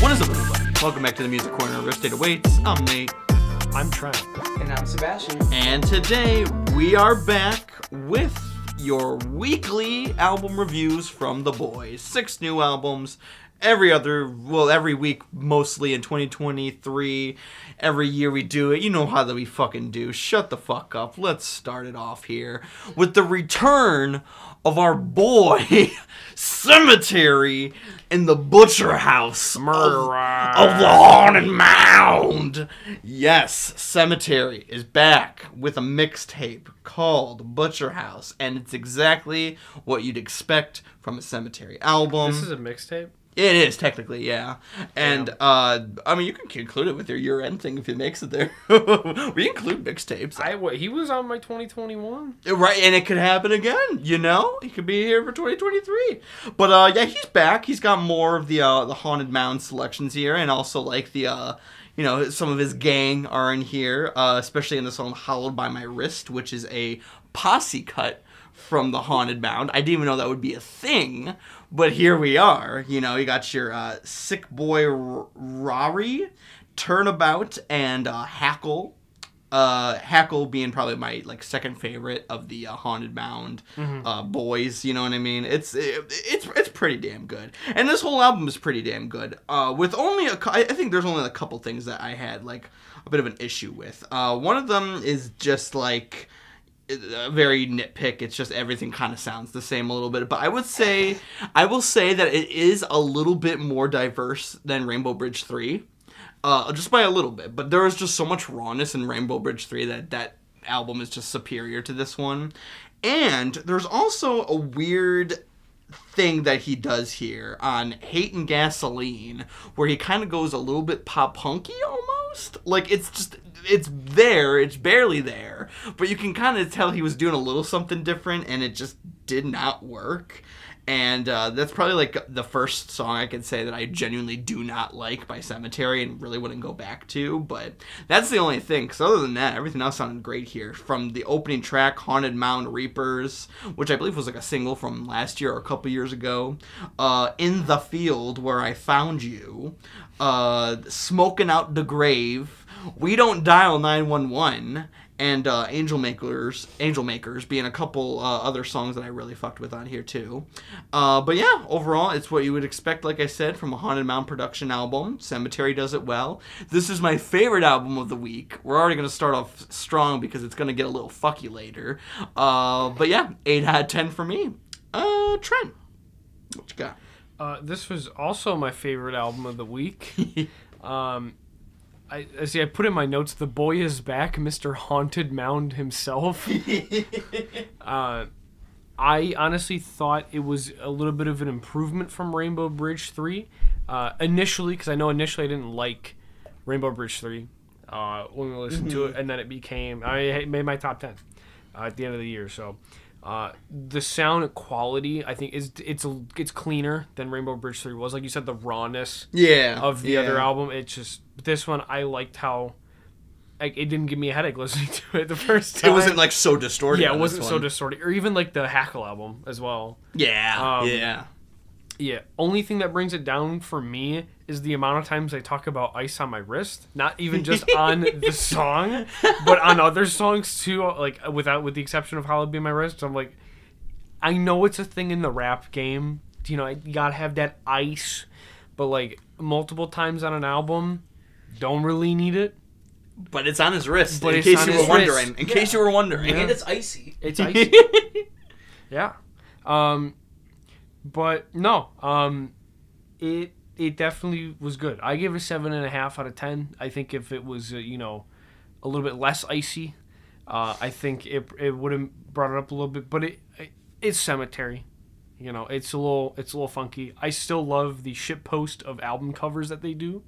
What is up, everybody? Welcome back to The Music Corner, Riffs to 808s. I'm Nate. I'm Trent. And I'm Sebastian. And today we are back with your weekly album reviews from the boys. 6 new albums. Every week, mostly in 2023. Every year we do it. You know how that we fucking do. Shut the fuck up. Let's start it off here with the return of our boy, Sematary, in the Butcher House. Murderer of the Haunted Mound. Yes, Sematary is back with a mixtape called Butcher House, and it's exactly what you'd expect from a Sematary album. This is a mixtape? It is, technically, yeah. And, I mean, you can conclude it with your year-end thing if it makes it there. We include mixtapes. He was on my 2021. Right, and it could happen again, you know? He could be here for 2023. But, yeah, he's back. He's got more of the Haunted Mound selections here, and also, like, the, you know, some of his gang are in here, especially in the song Hollowed by My Wrist, which is a posse cut from the Haunted Mound. I didn't even know that would be a thing, but here we are. You know, you got your Sick Boy Rari, Turnabout, and Hackle. Hackle being probably my second favorite of the Haunted Mound boys, you know what I mean? It's pretty damn good, and this whole album is pretty damn good. With only I think there's only a couple things that I had a bit of an issue with. One of them is just a very nitpick. It's just everything kind of sounds the same a little bit, but I will say that it is a little bit more diverse than Rainbow Bridge 3, just by a little bit. But there is just so much rawness in Rainbow Bridge 3 that album is just superior to this one. And there's also a weird thing that he does here on Hate and Gasoline, where he kind of goes a little bit pop punky almost. It's barely there, but you can kind of tell he was doing a little something different, and it just did not work. And that's probably the first song I can say that I genuinely do not like by Sematary and really wouldn't go back to, but that's the only thing, because other than that, everything else sounded great here. From the opening track, Haunted Mound Reapers, which I believe was a single from last year or a couple years ago, In the Field Where I Found You, Smoking Out the Grave, We Don't Dial 911, and Angel Makers being a couple other songs that I really fucked with on here too. But yeah, overall, it's what you would expect, like I said, from a Haunted Mound production album. Sematary does it well. This is my favorite album of the week. We're already going to start off strong because it's going to get a little fucky later. But yeah, 8 out of 10 for me. Trent, what you got? This was also my favorite album of the week. I put in my notes, the boy is back, Mr. Haunted Mound himself. I honestly thought it was a little bit of an improvement from Rainbow Bridge 3. Initially, because I know initially I didn't like Rainbow Bridge 3 when we listened to it, and then I made my top 10 at the end of the year. So the sound quality, I think, it's cleaner than Rainbow Bridge 3 was. Like you said, the rawness of the other album, it's just... This one, I liked how it didn't give me a headache listening to it the first time. It wasn't so distorted. Yeah, it wasn't so distorted. Or even the Hackle album as well. Yeah, yeah. Only thing that brings it down for me is the amount of times I talk about ice on my wrist. Not even just on the song, but on other songs too. With the exception of Hollowed Be My Wrist. So I'm I know it's a thing in the rap game. You know, you gotta have that ice, but multiple times on an album. Don't really need it, but it's on his wrist. But in case you were wondering, and it's icy. It's icy. Yeah, but no, it definitely was good. I gave it 7.5 out of 10. I think if it was a little bit less icy, I think it would have brought it up a little bit. But it's Sematary. You know, it's a little funky. I still love the shitpost of album covers that they do.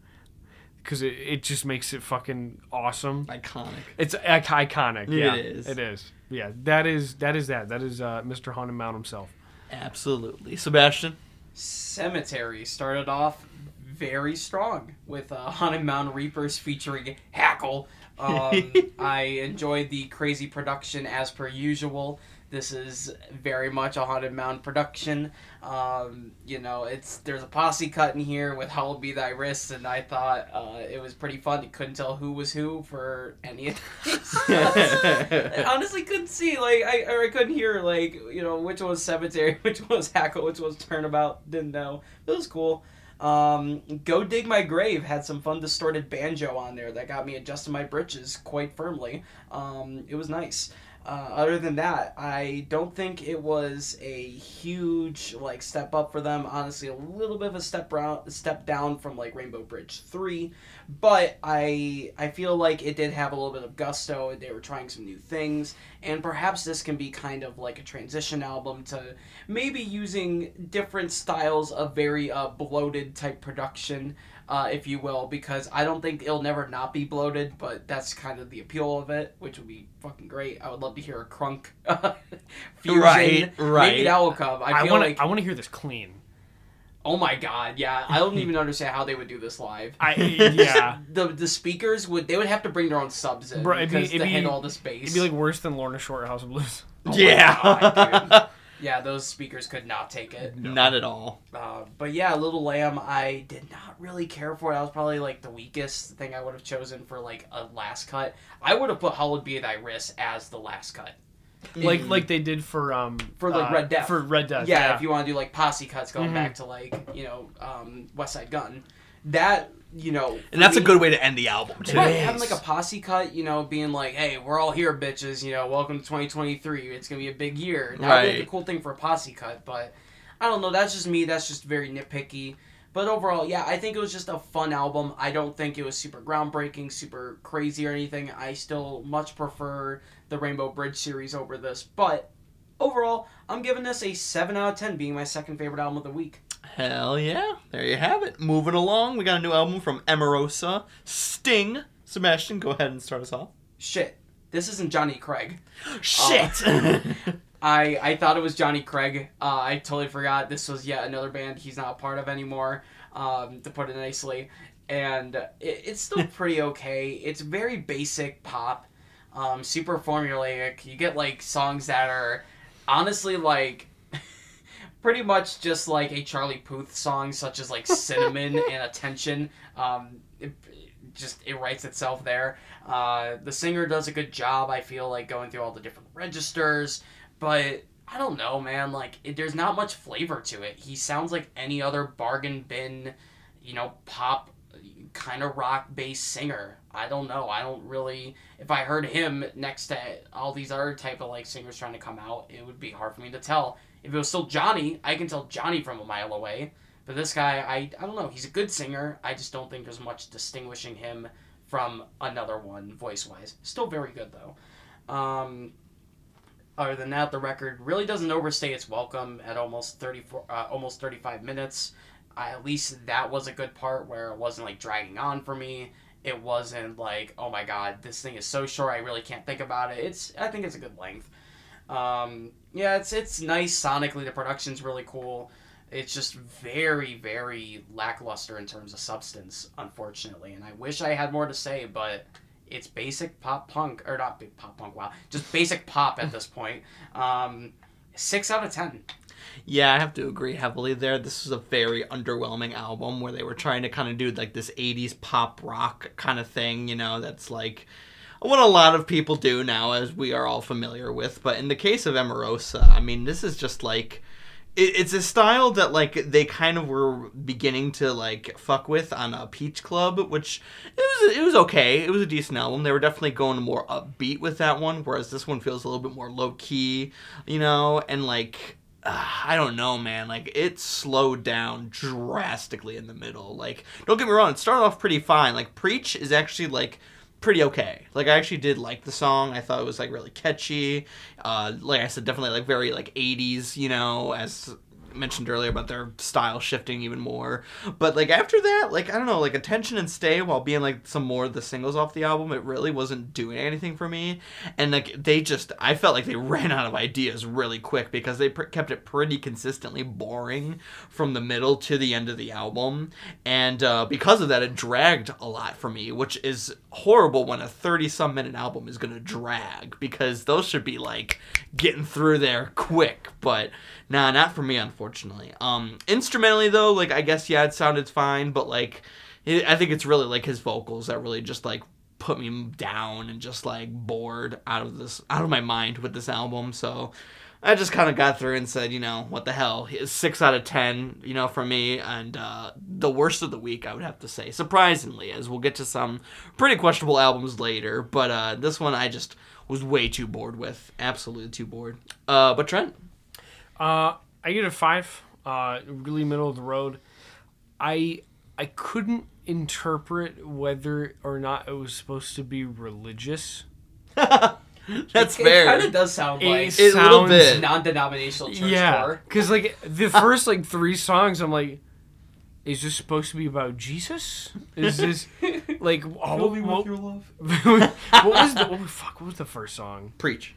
Because it just makes it fucking awesome. Iconic. It's iconic, yeah. It is. It is. Yeah, that is that. That is Mr. Haunted Mound himself. Absolutely. Sebastian? Sematary started off very strong with Haunted Mound Reapers featuring Hackle. I enjoyed the crazy production as per usual. This is very much a Haunted Mound production. You know, there's a posse cut in here with Howl Be Thy Wrist, and I thought it was pretty fun. You couldn't tell who was who for any of this. I honestly couldn't see, like, I couldn't hear, like, you know, which one was Sematary, which one was Hackle, which one was Turnabout. Didn't know. It was cool. Go Dig My Grave had some fun distorted banjo on there that got me adjusting my britches quite firmly. It was nice. Other than that, I don't think it was a huge, like, step up for them. Honestly, a little bit of a step down from, like, Rainbow Bridge 3, but I feel like it did have a little bit of gusto. They were trying some new things, and perhaps this can be kind of like a transition album to maybe using different styles of very bloated type production, if you will, because I don't think it'll never not be bloated, but that's kind of the appeal of it, which would be fucking great. I would love to hear a crunk fusion. Right. Maybe that will come. I want to hear this clean. Oh my god, yeah. I don't even understand how they would do this live. Yeah. The speakers would have to bring their own subs in, bro, because to handle all the bass. It'd be like worse than Lorna Shore House of Blues. Oh yeah. God, dude. Yeah, those speakers could not take it. No. Not at all. But yeah, Little Lamb, I did not really care for it. That was probably like the weakest thing I would have chosen for like a last cut. I would have put Hallowed Be Thy Wrist as the last cut. Like they did for like Red Death. For Red Death. Yeah, if you want to do like posse cuts going back to like, you know, West Side Gun. That, you know... And that's a good way to end the album, too. Right, having like a posse cut, you know, being like, hey, we're all here, bitches, you know, welcome to 2023, it's gonna be a big year. Now, right. That's a cool thing for a posse cut, but I don't know, that's just me, that's just very nitpicky. But overall, yeah, I think it was just a fun album. I don't think it was super groundbreaking, super crazy or anything. I still much prefer the Rainbow Bridge series over this, but overall, I'm giving this a 7 out of 10, being my second favorite album of the week. Hell yeah. There you have it. Moving along, we got a new album from Emarosa, Sting. Sebastian, go ahead and start us off. Shit. This isn't Johnny Craig. Shit! I thought it was Johnny Craig. I totally forgot. This was yet another band he's not a part of anymore, to put it nicely. And it's still pretty okay. It's very basic pop, super formulaic. You get, like, songs that are honestly, like... pretty much just like a Charlie Puth song, such as like Cinnamon and Attention. It writes itself there. The singer does a good job, I feel like, going through all the different registers, but I don't know, man, like there's not much flavor to it. He sounds like any other bargain bin, you know, pop kind of rock-based singer. I don't know. I don't really... If I heard him next to all these other type of like singers trying to come out, it would be hard for me to tell. If it was still Johnny, I can tell Johnny from a mile away. But this guy, I don't know. He's a good singer. I just don't think there's much distinguishing him from another one voice-wise. Still very good, though. Other than that, the record really doesn't overstay its welcome at almost 35 minutes. At least that was a good part where it wasn't, like, dragging on for me. It wasn't like, oh my god, this thing is so short, I really can't think about it. I think it's a good length. Yeah, it's nice sonically. The production's really cool. It's just very, very lackluster in terms of substance, unfortunately. And I wish I had more to say, but it's basic pop punk, or not big pop punk. Wow, just basic pop at this point. 6 out of 10. Yeah, I have to agree heavily there. This was a very underwhelming album where they were trying to kind of do like this 80s pop rock kind of thing, you know, that's like what a lot of people do now, as we are all familiar with. But in the case of Emarosa, I mean, this is just like... It's a style that, like, they kind of were beginning to, like, fuck with on Peach Club, which it was okay. It was a decent album. They were definitely going more upbeat with that one, whereas this one feels a little bit more low-key, you know, and, like... I don't know, man. Like, it slowed down drastically in the middle. Like, don't get me wrong, it started off pretty fine. Like, Preach is actually, like, pretty okay. Like, I actually did like the song. I thought it was, like, really catchy. Like I said, definitely, like, very, like, 80s, you know, as... mentioned earlier about their style shifting even more. But, like, after that, like, I don't know, like, Attention and Stay, while being, like, some more of the singles off the album, it really wasn't doing anything for me. And, like, they just, I felt like they ran out of ideas really quick because they kept it pretty consistently boring from the middle to the end of the album. And because of that, it dragged a lot for me, which is horrible when a 30-some minute album is going to drag, because those should be, like, getting through there quick. But nah, not for me, unfortunately. Instrumentally, though, like, I guess, yeah, it sounded fine, but, like, I think it's really, like, his vocals that really just, like, put me down and just, like, bored out of my mind with this album. So I just kind of got through and said, you know, what the hell. 6 out of 10, you know, for me, and the worst of the week, I would have to say, surprisingly, as we'll get to some pretty questionable albums later, but this one I just was way too bored with. Absolutely too bored. But Trent? I get a 5, really middle of the road. I couldn't interpret whether or not it was supposed to be religious. That's fair. It kind of does sound like it sounds non-denominational church core. Because, like, the first, like, 3 songs, I'm like, is this supposed to be about Jesus? Is this, like, fill me with your love? What was the first song? Preach.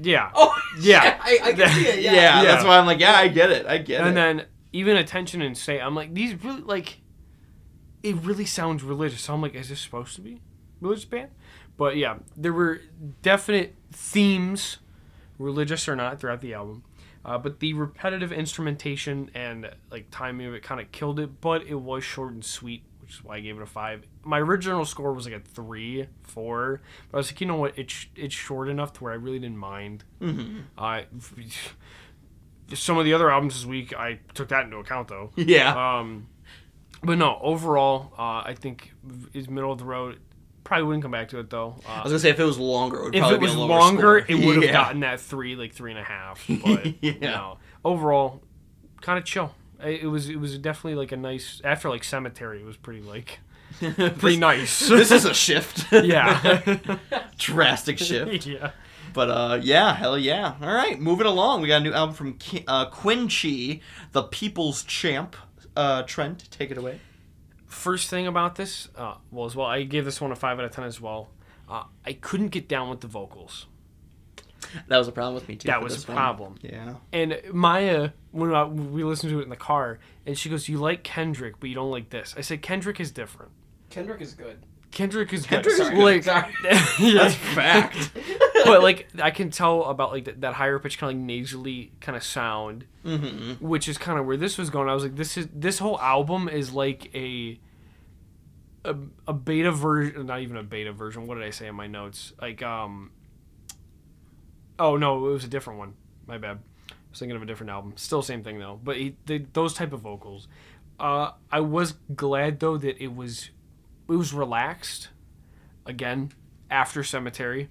Yeah. Oh, yeah. I can see it, yeah. Yeah, that's why I'm like, yeah, I get it. And then even Attention and Stay, I'm like, these really, like, it really sounds religious. So I'm like, is this supposed to be religious band? But yeah, there were definite themes, religious or not, throughout the album. But the repetitive instrumentation and, like, timing of it kind of killed it, but it was short and sweet, which is why I gave it a 5. My original score was, like, a 3, 4. But I was like, you know what, it's short enough to where I really didn't mind. Mm-hmm. Some of the other albums this week, I took that into account, though. Yeah. But no, overall, I think it's middle of the road. Probably wouldn't come back to it, though. I was going to say, if it was longer, it would probably be a lower score. If it was longer, it would have gotten that 3, like 3.5. But, yeah. No. Overall, kind of chill. It was definitely, like, a nice... After, like, Sematary, it was pretty, like... pretty nice. This is a shift. Yeah. Drastic shift. Yeah. But, yeah, hell yeah. All right, moving along. We got a new album from Quinn XCII, The People's Champ. Trent, take it away. First thing about this, I gave this one a 5 out of 10 as well. I couldn't get down with the vocals. That was a problem with me, too. That was a problem. One. Yeah. And Maya, when we listened to it in the car, and she goes, you like Kendrick, but you don't like this. I said, Kendrick is different. Kendrick is good. Kendrick is good. Sorry. That's fact. But, like, I can tell about, like, that higher pitch kind of, like, nasally kind of sound, mm-hmm. which is kind of where this was going. I was like, this whole album is like a beta version, not even a beta version. What did I say in my notes? Like, oh no, it was a different one. My bad. I was thinking of a different album. Still same thing though. But those type of vocals. I was glad though that it was relaxed. Again, after Sematary.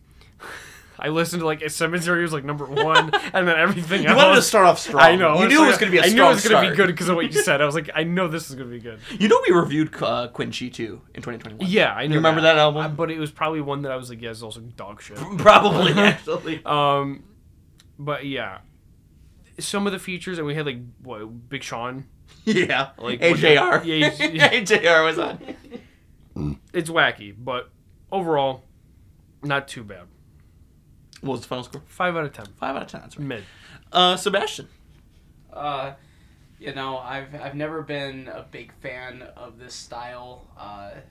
I listened to, like, Sematary was, like, number 1, and then everything else. You wanted to start off strong. I know. You knew it was going to be a strong start. I knew it was going to be good because of what you said. I was like, I know this is going to be good. You know we reviewed Quinn XCII, too, in 2021. Yeah, I know. You remember that album? But it was probably one that I was like, yeah, it's also dog shit. Probably, actually. But, yeah. Some of the features, and we had, like, what, Big Sean? Yeah. Like AJR. Yeah. AJR was on. It's wacky, but overall, not too bad. What was the final score? 5 out of 10. 5 out of 10. That's right. Mid. Sebastian. You know, I've never been a big fan of this style.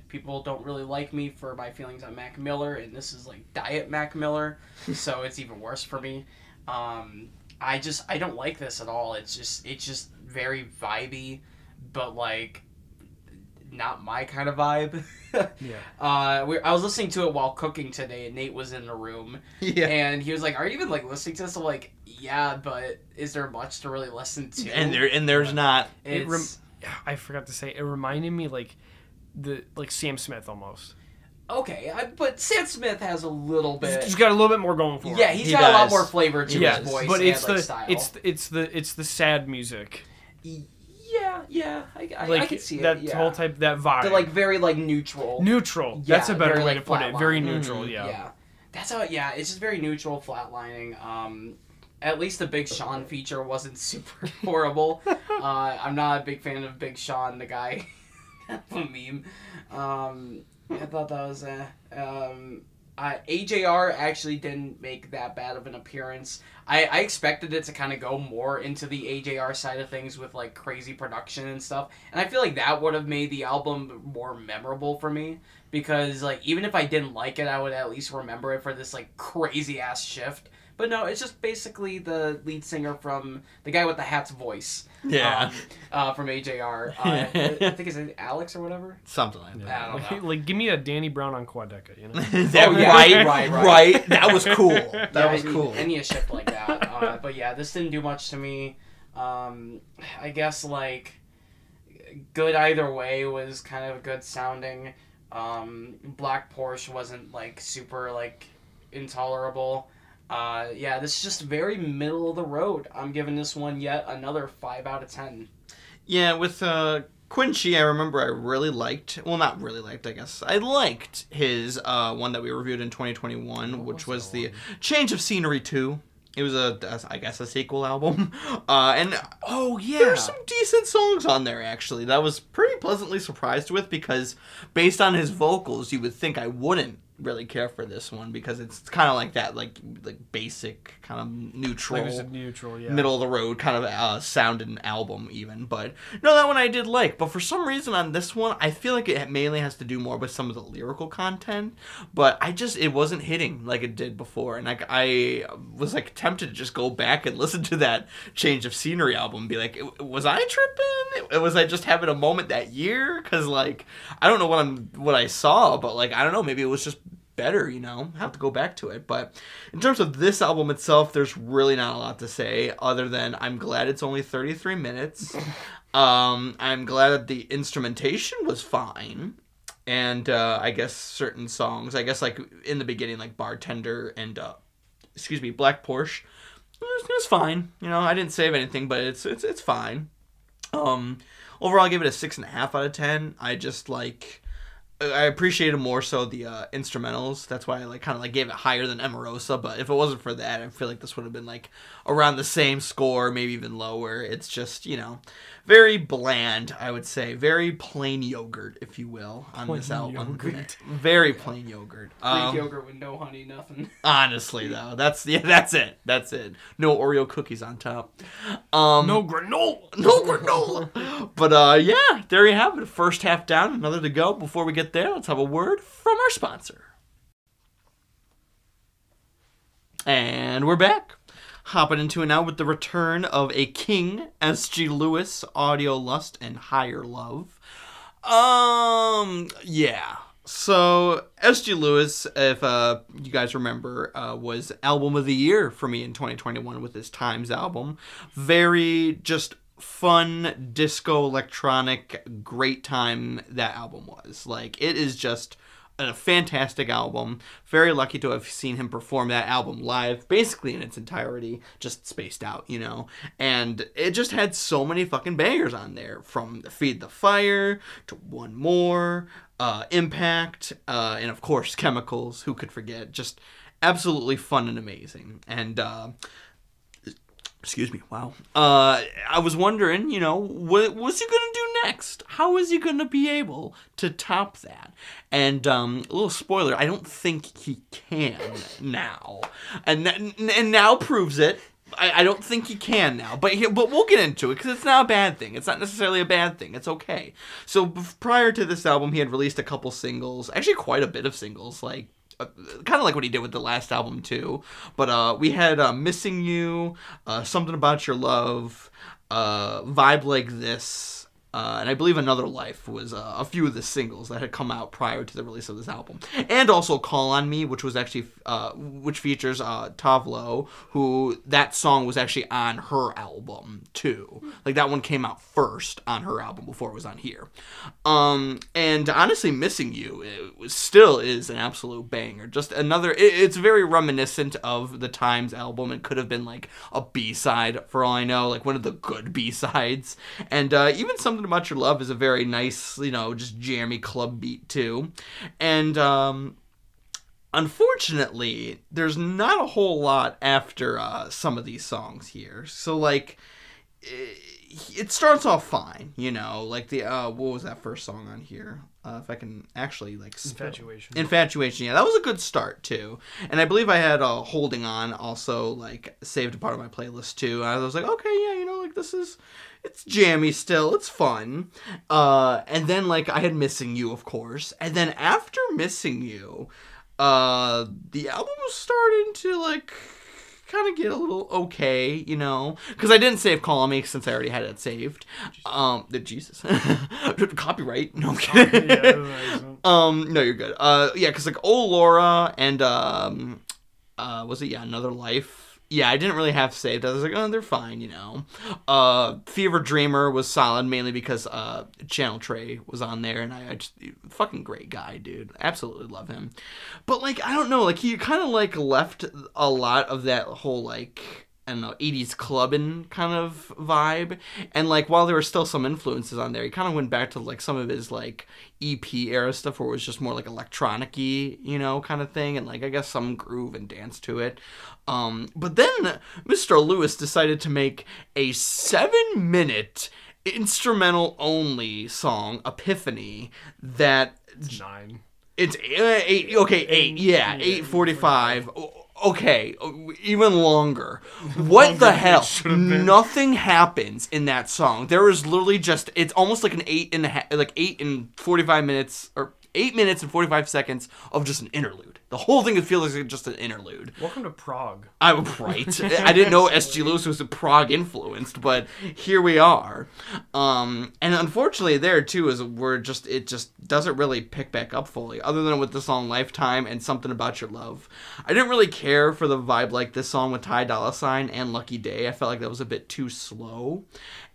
People don't really like me for my feelings on Mac Miller, and this is like Diet Mac Miller, so it's even worse for me. I don't like this at all. It's just very vibey, but like not my kind of vibe. Yeah. I was listening to it while cooking today, and Nate was in the room. Yeah. And he was like, "Are you even like listening to this?" I'm like, "Yeah, but is there much to really listen to?" And there's not. I forgot to say it reminded me like Sam Smith almost. Okay, but Sam Smith has a little bit. He's got a little bit more going for him. Yeah, he got a lot more flavor to his voice. But it's the sad music. Yeah, I can see that whole type, that vibe. They're like very like neutral. Neutral. Yeah, that's a better way to put it. Very neutral. Mm-hmm. Yeah. That's how. Yeah, it's just very neutral, flatlining. At least the Big Sean feature wasn't super horrible. I'm not a big fan of Big Sean, the guy. That's a meme. I thought that was... AJR actually didn't make that bad of an appearance. I expected it to kind of go more into the AJR side of things with, like, crazy production and stuff. And I feel like that would have made the album more memorable for me. Because, like, even if I didn't like it, I would at least remember it for this, like, crazy-ass shift. But no, it's just basically the lead singer from the guy with the hat's voice. Yeah. From AJR. I think it's Alex or whatever. Something like that. I don't know. Like, give me a Danny Brown on Quadeca, you know? Right. That was cool. That was cool. Any a shift like that. But yeah, this didn't do much to me. I guess, like, good either way was kind of good sounding. Black Porsche wasn't, like, super, like, intolerable. Yeah, this is just very middle of the road. I'm giving this one yet another 5 out of 10. Yeah, with Quincy, I remember I really liked... Well, not really liked, I guess. I liked his one that we reviewed in 2021, which was the Change of Scenery 2. It was, I guess, a sequel album. And oh yeah, there's some decent songs on there, actually. That I was pretty pleasantly surprised with, because based on his vocals, you would think I wouldn't really care for this one, because it's kind of like that, like basic kind of neutral, middle of the road kind of sound and album even. But no, that one I did like. But for some reason on this one, I feel like it mainly has to do more with some of the lyrical content. But it wasn't hitting like it did before, and I was like tempted to just go back and listen to that Change of Scenery album and be like, was I tripping? Was I just having a moment that year? Because, like, I don't know what I saw, but, like, I don't know, maybe it was just better, you know. I have to go back to it. But in terms of this album itself, there's really not a lot to say other than I'm glad it's only 33 minutes. I'm glad that the instrumentation was fine. And I guess certain songs, I guess, like, in the beginning, like Bartender and Black Porsche, it was fine. You know, I didn't save anything, but it's fine. Overall, I give it a 6.5 out of 10. I appreciated more so the instrumentals. That's why I kind of gave it higher than Emarosa. But if it wasn't for that, I feel like this would have been around the same score, maybe even lower. It's just, you know, very bland, I would say. Very plain yogurt, if you will, on this album. Very plain yogurt. Greek yogurt with no honey, nothing. Honestly, though, that's it. That's it. No Oreo cookies on top. No granola. No granola. But yeah, there you have it. First half down, another to go. Before we get there, let's have a word from our sponsor. And we're back. Hopping into it now with the return of a king, S.G. Lewis, Audio Lust and Higher Love. Yeah. So, S.G. Lewis, if you guys remember, was Album of the Year for me in 2021 with his Times album. Very just fun disco electronic great time that album was. Like, it is just a fantastic album. Very lucky to have seen him perform that album live, basically in its entirety, just spaced out, you know. And it just had so many fucking bangers on there, from Feed the Fire to One More, Impact, and of course Chemicals. Who could forget? Just absolutely fun and amazing. And excuse me, wow. I was wondering, you know, what was he going to do next? How is he going to be able to top that? And a little spoiler, I don't think he can now. And now proves it. I don't think he can now, but we'll get into it, because it's not a bad thing. It's not necessarily a bad thing. It's okay. So prior to this album, he had released a couple singles, actually quite a bit of singles, like, kind of like what he did with the last album too, but we had Missing You, Something About Your Love, Vibe Like This, and I believe Another Life was a few of the singles that had come out prior to the release of this album. And also Call On Me, which was actually which features Tove Lo, who that song was actually on her album too. Like, that one came out first on her album before it was on here. And honestly, Missing You still is an absolute banger. Just another, it's very reminiscent of the Times album. It could have been like a B-side for all I know, like one of the good B-sides. And even Something About Your Love is a very nice, you know, just jammy club beat too. And Unfortunately, there's not a whole lot after some of these songs here. So, like, it starts off fine, you know? Like, the, what was that first song on here? If I can actually, like... Infatuation. Infatuation, yeah. That was a good start, too. And I believe I had Holding On also, like, saved a part of my playlist, too. And I was like, okay, yeah, you know, like, this is... It's jammy still. It's fun. And then, like, I had Missing You, of course. And then after Missing You... the album was starting to, like, kind of get a little okay, you know? Because I didn't save Call On Me since I already had it saved. Jesus. Copyright. No, I'm kidding. No, you're good. Yeah, because, like, Oh Laura and, was it, yeah, Another Life? Yeah, I didn't really have saved. I was like, oh, they're fine, you know? Fever Dreamer was solid, mainly because Channel Trey was on there, and I just... Fucking great guy, dude. Absolutely love him. But, like, I don't know. Like, he kind of, like, left a lot of that whole, like... I don't know, 80s clubbing kind of vibe. And, like, while there were still some influences on there, he kind of went back to, like, some of his, like, EP era stuff where it was just more, like, electronic-y, you know, kind of thing. And, like, I guess some groove and dance to it. But then Mr. Lewis decided to make a 7-minute instrumental-only song, Epiphany, that... It's 9. It's 8, okay, 8, yeah, 8:45. Okay, even longer. What the hell? Nothing happens in that song. There is literally just, it's almost like an 8 and 45 minutes, or 8 minutes and 45 seconds of just an interlude. The whole thing feels like just an interlude. Welcome to Prague. I'm right. I didn't know S.G. Lewis was a Prague influenced, but here we are. And unfortunately there too is where it just doesn't really pick back up fully, other than with the song Lifetime and Something About Your Love. I didn't really care for the vibe like this song with Ty Dolla $ign and Lucky Day. I felt like that was a bit too slow.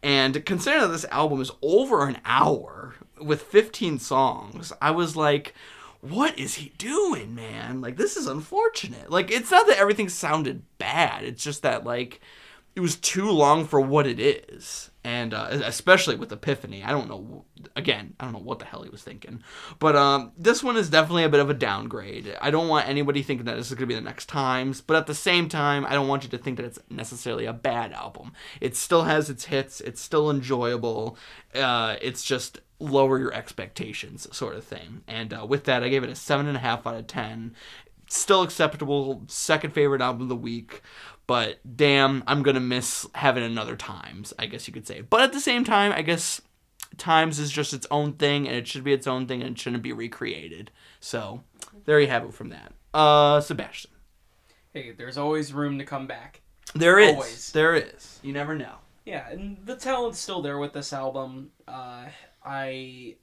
And considering that this album is over an hour with 15 songs, I was like... What is he doing, man? Like, this is unfortunate. Like, it's not that everything sounded bad. It's just that, like, it was too long for what it is. And especially with Epiphany. I don't know. Again, I don't know what the hell he was thinking. But this one is definitely a bit of a downgrade. I don't want anybody thinking that this is going to be the next Times. But at the same time, I don't want you to think that it's necessarily a bad album. It still has its hits. It's still enjoyable. It's just... lower your expectations sort of thing. And with that, I gave it a 7.5 out of 10. Still acceptable. Second favorite album of the week. But damn, I'm going to miss having another Times, I guess you could say. But at the same time, I guess Times is just its own thing, and it should be its own thing, and it shouldn't be recreated. So there you have it from that. Sebastian. Hey, there's always room to come back. There is. Always. There is. You never know. Yeah, and the talent's still there with this album.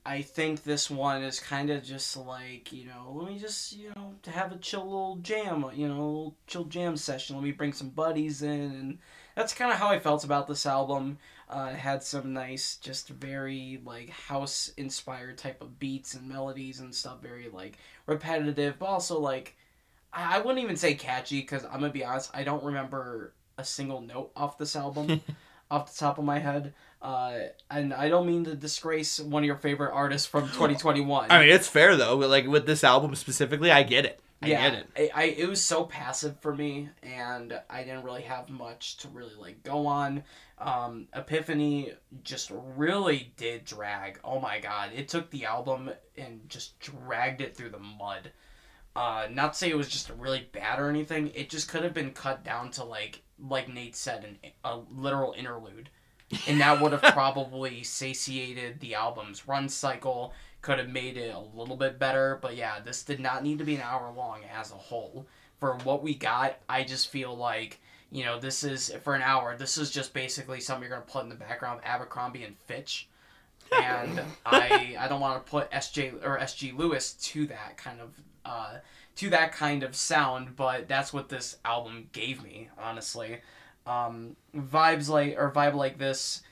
I think this one is kind of just like, you know, let me just, you know, to have a chill little jam, you know, chill jam session. Let me bring some buddies in. And that's kind of how I felt about this album. It had some nice, just very, like, house-inspired type of beats and melodies and stuff. Very, like, repetitive, but also, like, I wouldn't even say catchy, because I'm going to be honest, I don't remember a single note off this album. Off the top of my head, and I don't mean to disgrace one of your favorite artists from 2021. I mean, it's fair though. But like with this album specifically, I get it. I get it. It was so passive for me, and I didn't really have much to really like go on. Epiphany just really did drag. Oh my god, it took the album and just dragged it through the mud. Not to say it was just really bad or anything. It just could have been cut down to like Nate said, a literal interlude. And that would have probably satiated the album's run cycle, could have made it a little bit better. But yeah, this did not need to be an hour long as a whole. For what we got, I just feel like, you know, this is, for an hour, this is just basically something you're going to put in the background of Abercrombie and Fitch. And I don't want to put S.G. Lewis to that kind of sound, but that's what this album gave me, honestly. Vibe like this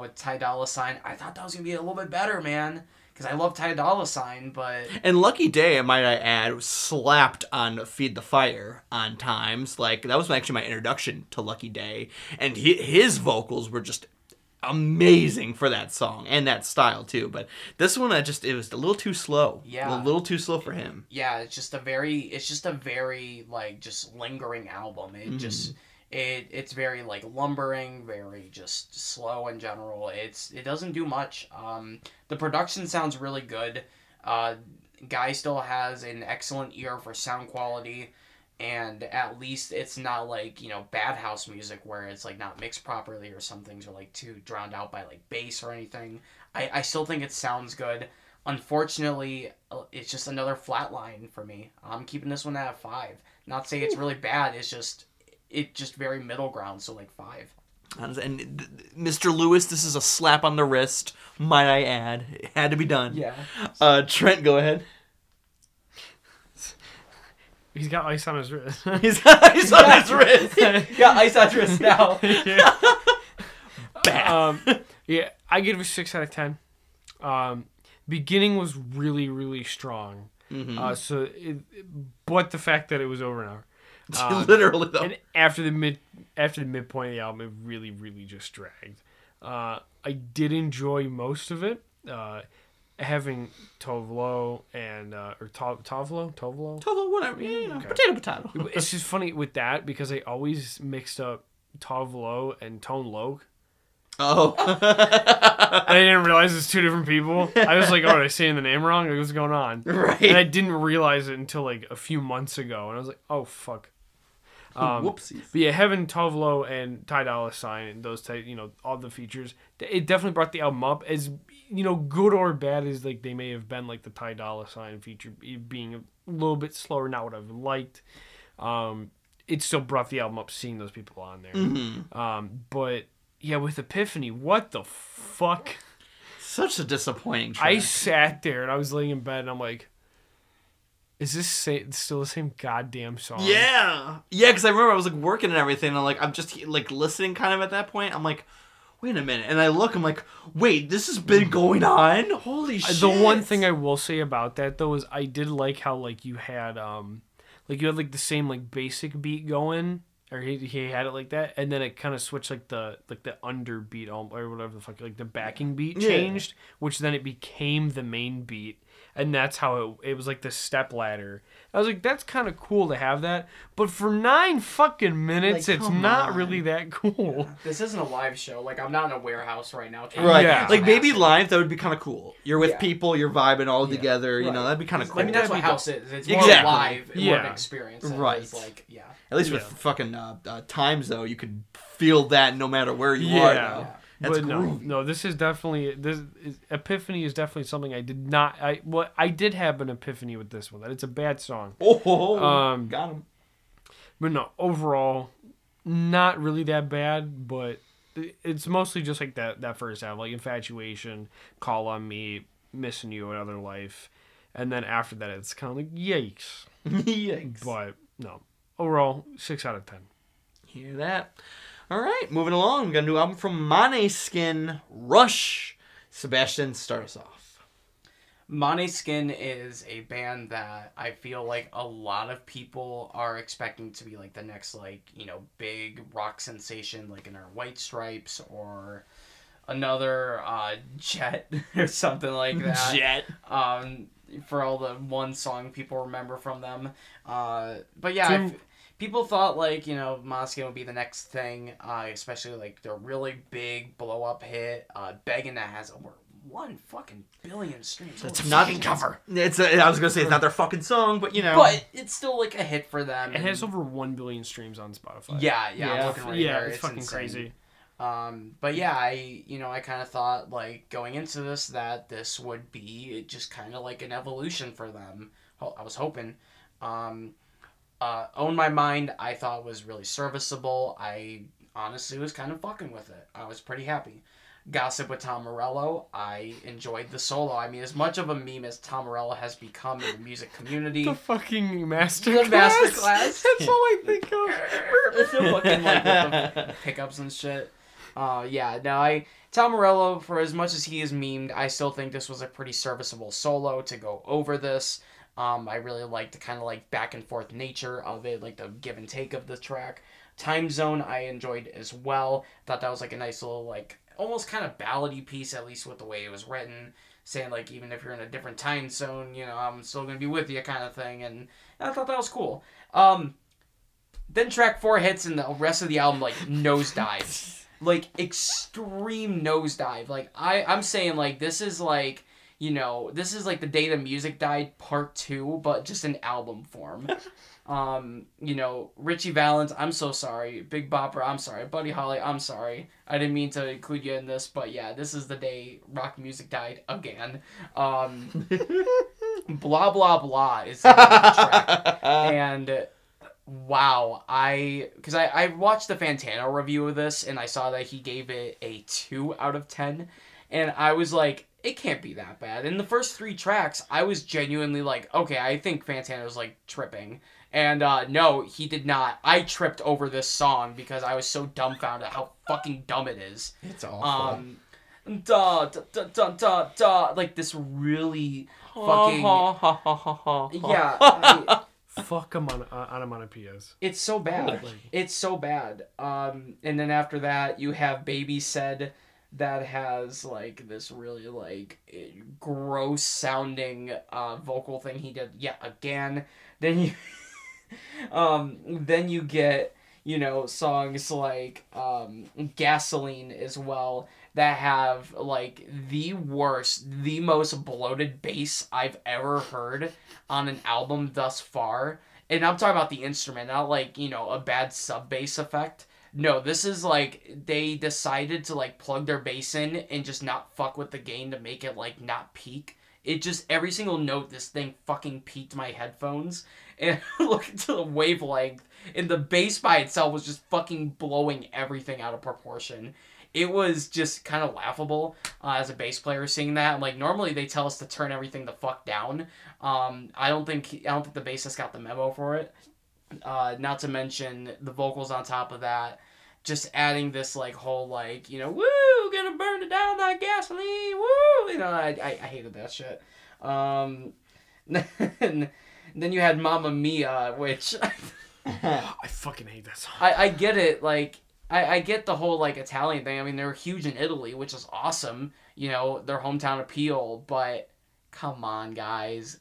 with Ty Dolla $ign, I thought that was gonna be a little bit better, man, because I love Ty Dolla $ign, but... And Lucky Day, might I add, slapped on Feed the Fire on Times. Like, that was actually my introduction to Lucky Day, and his vocals were just amazing for that song and that style too, but this one it was a little too slow. Yeah, a little too slow for him. Yeah, it's just a very like just lingering album. It just it's very like lumbering, very just slow in general. It doesn't do much. The production sounds really good. Guy still has an excellent ear for sound quality. And at least it's not like, you know, bad house music where it's like not mixed properly or some things are like too drowned out by like bass or anything. I still think it sounds good. Unfortunately, it's just another flat line for me. I'm keeping this one at a 5. Not say it's really bad. It's just very middle ground. So like 5. And Mr. Lewis, this is a slap on the wrist, might I add. It had to be done. Yeah. Trent, go ahead. He's got ice on his wrist. He's got ice on his wrist. He's got ice on his wrist now. Bam. Yeah, I give it a 6 out of 10. Beginning was really, really strong. Mm-hmm. But the fact that it was over an hour. Literally, though. And after the midpoint of the album, it really, really just dragged. I did enjoy most of it. Having Tove Lo, whatever, you know, okay. potato. It's just funny with that because I always mixed up Tove Lo and Tone Loc. Oh. I didn't realize it's two different people. I was like, oh, did I say the name wrong? Like, what's going on? Right. And I didn't realize it until like a few months ago, and I was like, oh, fuck. Whoopsies. But yeah, having Tove Lo and Ty Dolla $ign and those type, you know, all the features, it definitely brought the album up. As you know, good or bad as like they may have been, like the Ty Dolla $ign feature being a little bit slower, not what I've liked. It still brought the album up, seeing those people on there. Mm-hmm. But yeah, with Epiphany, what the fuck? Such a disappointing track. I sat there and I was laying in bed and I'm like, is this still the same goddamn song? Yeah, because I remember I was like working and everything, and I'm just like listening kind of at that point. I'm like, wait a minute, and I look, I'm like, wait, this has been going on. Holy shit! The one thing I will say about that though is I did like how like you had the same like basic beat going, or he had it like that, and then it kind of switched like the underbeat or whatever the fuck, like the backing beat changed, which then it became the main beat. And that's how it was like the step ladder. I was like, that's kind of cool to have that, but for 9 fucking minutes, like, it's not really that cool. Yeah. This isn't a live show. Like, I'm not in a warehouse right now. Right. Yeah. Like, maybe live, that would be kind of cool. You're with people, you're vibing all together. Right. You know, that'd be kind of cool. I mean, that's what house is. It's more live, more of an experience. Right. It's like, yeah. At least with fucking Times, though, you could feel that no matter where you are, though. Yeah. That's groovy. No, this is definitely Epiphany is definitely something I did not. I did have an epiphany with this one, that it's a bad song. Oh, got him. But no, overall, not really that bad. But it's mostly just like that first album, like Infatuation, Call on Me, Missing You, Another Life, and then after that, it's kind of like yikes, yikes. But no, overall, 6 out of 10. Hear that? All right, moving along. We got a new album from Måneskin, Rush. Sebastian, start us off. Måneskin is a band that I feel like a lot of people are expecting to be like the next, like, you know, big rock sensation, like in our White Stripes or another Jet or something like that. Jet. For all the one song people remember from them. But yeah, people thought, like, you know, Måneskin would be the next thing, especially, like, their really big blow-up hit, Beggin', that has over 1 fucking billion streams. It's not a cover. I was going to say, it's not their fucking song, but, you know. But it's still, like, a hit for them. It has over 1 billion streams on Spotify. Yeah. I'm looking right there. It's fucking insane. Crazy. But, yeah, I kind of thought, like, going into this, that this would be just kind of like an evolution for them. I was hoping. Own My Mind, I thought was really serviceable. I honestly was kind of fucking with it. I was pretty happy. Gossip with Tom Morello, I enjoyed the solo. I mean, as much of a meme as Tom Morello has become in the music community. The fucking masterclass. The masterclass. That's all I think of. It's so fucking like with the pickups and shit. Tom Morello, for as much as he is memed, I still think this was a pretty serviceable solo to go over this. I really liked the kind of like back and forth nature of it, like the give and take of the track. Time Zone I enjoyed as well. Thought that was like a nice little like almost kind of ballady piece, at least with the way it was written, saying, like, even if you're in a different time zone, you know, I'm still going to be with you kind of thing, and I thought that was cool. Then track 4 hits, and the rest of the album, like, nosedives. Like, extreme nosedive. Like, I'm saying, like, this is, like, you know, this is, like, The Day the Music Died Part 2, but just in album form. You know, Richie Valens, I'm so sorry. Big Bopper, I'm sorry. Buddy Holly, I'm sorry. I didn't mean to include you in this, but yeah, this is the day rock music died again. Blah Blah Blah is the name of the track. And wow, because I watched the Fantano review of this, and I saw that he gave it a 2 out of 10, and I was like, it can't be that bad. In the first 3 tracks, I was genuinely like, okay, I think Fantano's, like, tripping. And, no, he did not. I tripped over this song because I was so dumbfounded at how fucking dumb it is. It's awful. Da, da, da, da, da, da. Like, this really fucking... yeah. Fuck onomatopoeias. It's so bad. Holy. It's so bad. And then after that, you have Baby Said... that has, like, this really, like, gross-sounding vocal thing he did yet again. Then you... then you get, you know, songs like Gasoline as well that have, like, the worst, the most bloated bass I've ever heard on an album thus far. And I'm talking about the instrument, not, like, you know, a bad sub-bass effect. No, this is, like, they decided to, like, plug their bass in and just not fuck with the gain to make it, like, not peak. It just, every single note, this thing fucking peaked my headphones. And look into the wavelength, and the bass by itself was just fucking blowing everything out of proportion. It was just kind of laughable as a bass player seeing that. I'm like, normally they tell us to turn everything the fuck down. I don't think the bassist got the memo for it. Not to mention the vocals on top of that, just adding this, like, whole, like, you know, woo, gonna burn it down that gasoline, woo, you know, I hated that shit. Then you had Mamma Mia, which... I fucking hate that song. I get it, like, I get the whole, like, Italian thing. I mean, they're huge in Italy, which is awesome, you know, their hometown appeal, but come on, guys.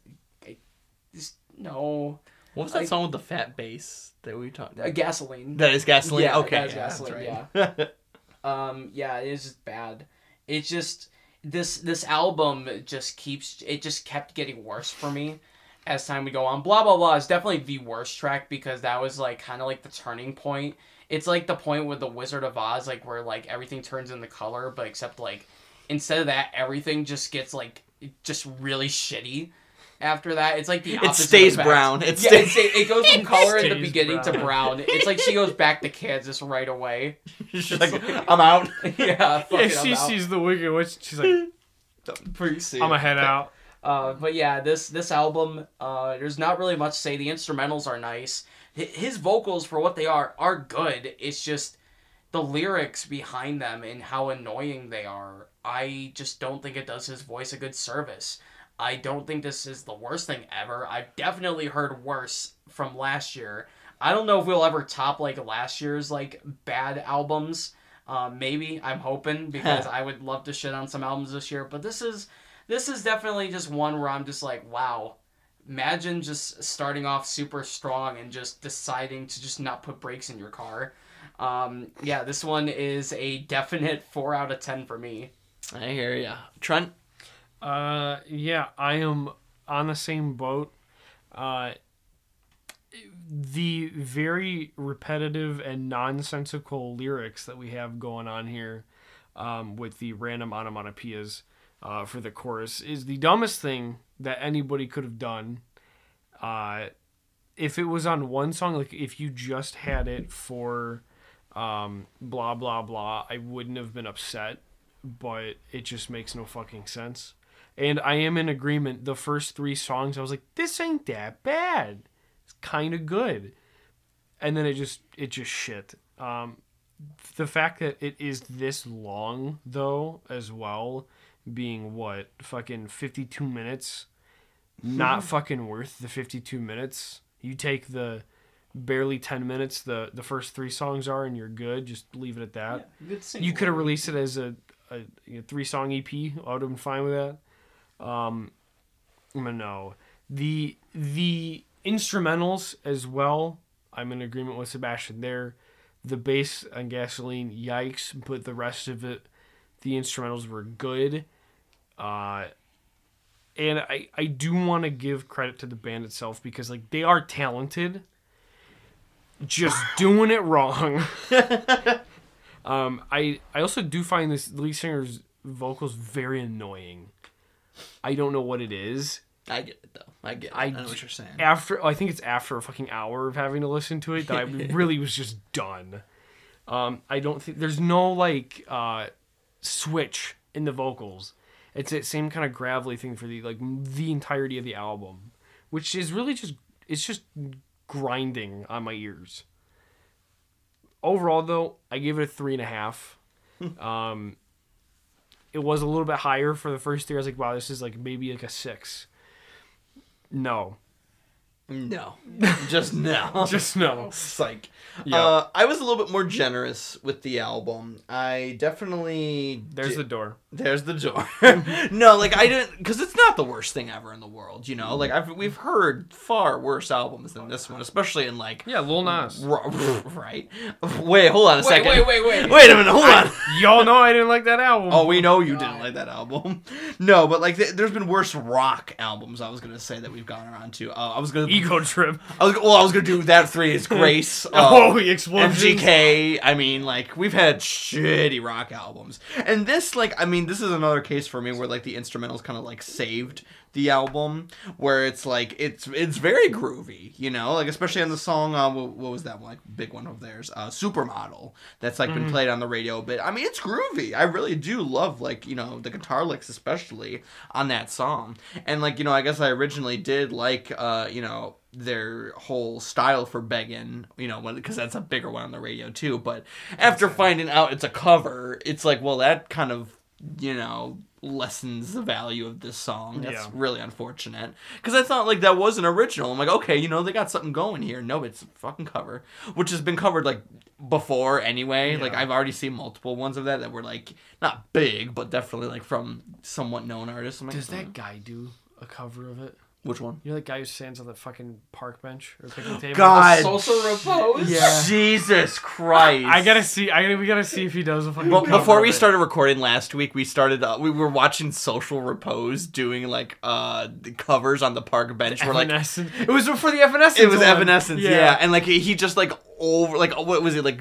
No... What was that, like, song with the fat bass that we talked about? Gasoline. That is Gasoline? Yeah, okay. That is Gasoline, that's right. Yeah. Yeah, it is just bad. It's just, this album just keeps, it just kept getting worse for me as time would go on. Blah, Blah, Blah is definitely the worst track because that was, like, kind of like the turning point. It's like the point with The Wizard of Oz, like, where, like, everything turns into color, but except, like, instead of that, everything just gets, like, just really shitty. After that, it's like the opposite. It stays brown. It goes from color at the beginning brown. To brown. It's like she goes back to Kansas right away. She's like, I'm out. Yeah, fucking yeah, she sees the Wicked Witch. She's like, I'ma head out. But yeah, this album, there's not really much to say. The instrumentals are nice. His vocals, for what they are good. It's just the lyrics behind them and how annoying they are. I just don't think it does his voice a good service. I don't think this is the worst thing ever. I've definitely heard worse from last year. I don't know if we'll ever top, like, last year's, like, bad albums. Maybe. I'm hoping, because I would love to shit on some albums this year. But this is definitely just one where I'm just like, wow. Imagine just starting off super strong and just deciding to just not put brakes in your car. Yeah, this one is a definite 4 out of 10 for me. I hear ya. Trent? Yeah, I am on the same boat. The very repetitive and nonsensical lyrics that we have going on here, with the random onomatopoeias, for the chorus, is the dumbest thing that anybody could have done. If it was on one song, like if you just had it for, Blah, Blah, Blah, I wouldn't have been upset, but it just makes no fucking sense. And I am in agreement. The first 3 songs, I was like, this ain't that bad. It's kind of good. And then it just shit. The fact that it is this long, though, as well, being what, fucking 52 minutes? Not fucking worth the 52 minutes. You take the barely 10 minutes the first 3 songs are and you're good. Just leave it at that. Yeah, you could have released it as a a 3-song EP, I would have been fine with that. No. The instrumentals as well, I'm in agreement with Sebastian there. The bass on Gasoline, yikes, but the rest of it, the instrumentals were good. And I do want to give credit to the band itself because, like, they are talented. Just doing it wrong. I also do find this lead singer's vocals very annoying. I don't know what it is. I get it, though. I know what you're saying. I think it's after a fucking hour of having to listen to it that I really was just done. I don't think... There's no, like, switch in the vocals. It's that same kind of gravelly thing for the entirety of the album, which is really just... It's just grinding on my ears. Overall, though, I gave it a 3.5. It was a little bit higher for the first 3. I was like, wow, this is maybe a 6. No. Just no. Just no. Psych. Yeah. I was a little bit more generous with the album. I definitely... There's the door. There's the door. No, I didn't... Because it's not the worst thing ever in the world, you know? We've heard far worse albums than this one, especially in, Yeah, Lil Nas. Right. Wait, hold on a second. Wait. Wait a minute, hold on. Y'all know I didn't like that album. Oh, we know you didn't like that album. No, but, there's been worse rock albums, I was going to say, that we've gotten around to. I was going to... Ego Trip. I was going to do that 3 is Grace. Explosions. MGK. I mean, we've had shitty rock albums. And this, this is another case for me where, the instrumentals kind of, saved the album. Where it's, it's very groovy, you know? Especially on the song, what was that one? Big one of theirs. Supermodel. That's, been played on the radio a bit. I mean, it's groovy. I really do love, the guitar licks especially on that song. And, I guess I originally did their whole style for Beggin', because that's a bigger one on the radio too. But after finding out it's a cover, it's that kind of, lessens the value of this song. That's really unfortunate. Because I thought, that was an original. I'm okay, they got something going here. No, it's a fucking cover. Which has been covered, before anyway. Yeah. I've already seen multiple ones of that were, not big, but definitely, from somewhat known artists. Does that guy do a cover of it? Which one? You know that guy who stands on the fucking park bench or picnic table? God! Social Repose? Yeah. Jesus Christ. We gotta see if he does a fucking cover. Before we started recording last week, we were watching Social Repose doing, the covers on the park bench. Evanescence. It was for the Evanescence. It was Evanescence, yeah. And, he just, what was it,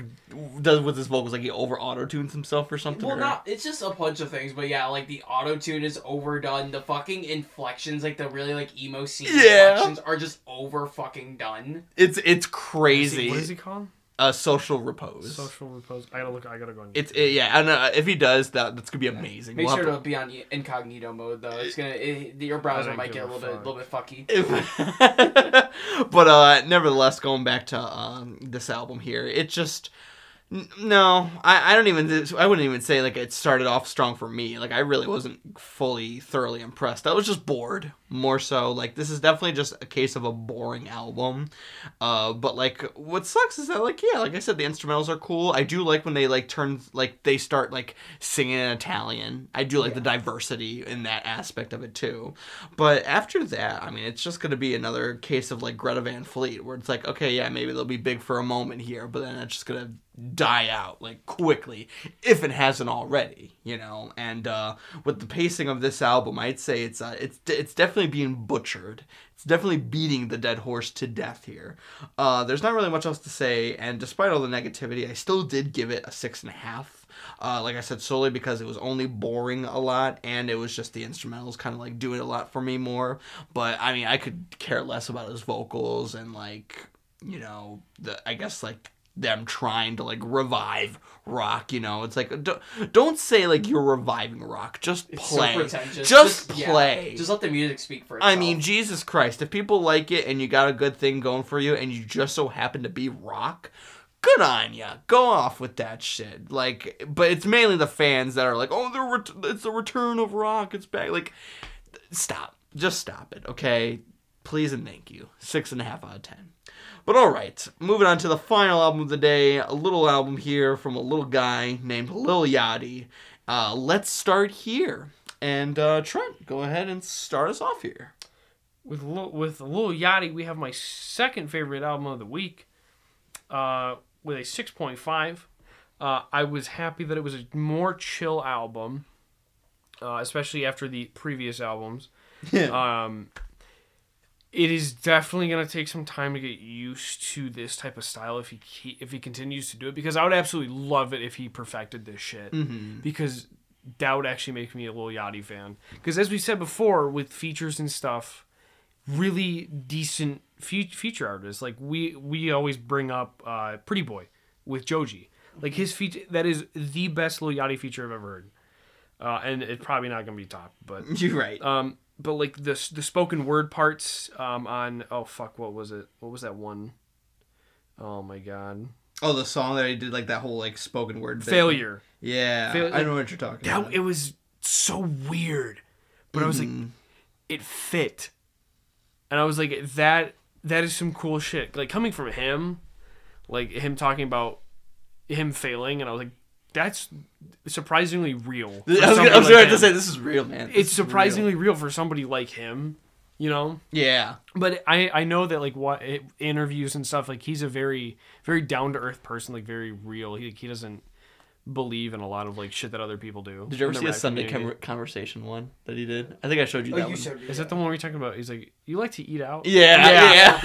does with his vocals, he over auto-tunes himself or something? Well, it's just a bunch of things, but yeah, the auto-tune is overdone, the fucking inflections, the really, emo scene inflections are just over fucking done. It's crazy. What is he called? Social Repose. Social Repose. I gotta go on YouTube. And if he does, that's gonna be amazing. Make sure to be on incognito mode, though. It's gonna... your browser might get a little bit fucky. But, nevertheless, going back to, this album here, it just... No, I wouldn't even say, it started off strong for me. I really wasn't thoroughly impressed. I was just bored, more so. This is definitely just a case of a boring album. But, what sucks is that, yeah, I said, the instrumentals are cool. I do when they, turn, they start, singing in Italian. I do the diversity in that aspect of it, too. But after that, I mean, it's just gonna be another case of, Greta Van Fleet, where it's okay, yeah, maybe they'll be big for a moment here, but then it's just gonna die out quickly, if it hasn't already, and with the pacing of this album, I'd say it's definitely being butchered. It's definitely beating the dead horse to death here. There's not really much else to say, and despite all the negativity, I still did give it a 6.5. Like I said, solely because it was only boring a lot, and it was just the instrumentals kind of doing a lot for me more. But I mean, I could care less about his vocals and I guess them trying to revive rock, It's don't say you're reviving rock. Just play. It's so pretentious. Just play. Yeah. Just let the music speak for itself. I mean, Jesus Christ, if people like it and you got a good thing going for you and you just so happen to be rock, good on ya. Go off with that shit. But it's mainly the fans that are oh, it's the return of rock. It's back. Stop. Just stop it, okay? Please and thank you. 6.5 out of 10. But alright, moving on to the final album of the day, a little album here from a little guy named Lil Yachty, Let's start here. And Trent, go ahead and start us off here. With Lil Yachty, we have my second favorite album of the week with a 6.5. I was happy that it was a more chill album, especially after the previous albums. Yeah. It is definitely going to take some time to get used to this type of style if he continues to do it, because I would absolutely love it if he perfected this shit, mm-hmm. because that would actually make me a Lil Yachty fan. Because as we said before, with features and stuff, really decent feature artists. Like we always bring up Pretty Boy with Joji. Like his feature, that is the best Lil Yachty feature I've ever heard, and it's probably not going to be top. But you're right. But like the spoken word parts on what was it? What was that one? Oh my god. Oh, the song that I did, like that whole like spoken word thing. Failure. Yeah, I know what you're talking about. It was so weird, but I was like, it fit, and I was like, that is some cool shit. Like coming from him, like him talking about him failing, and I was like, that's surprisingly real. I was about to say this is real, man. It's surprisingly real for somebody like him, you know? Yeah. But I know that like interviews and stuff, like he's a very very down to earth person, like very real. He doesn't believe in a lot of like shit that other people do. Did you ever see a Sunday Conversation one that he did? I think I showed you that one. Is that the one we're talking about? He's like, you like to eat out? Yeah.